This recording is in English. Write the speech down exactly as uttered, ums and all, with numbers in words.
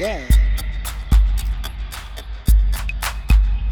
yeah.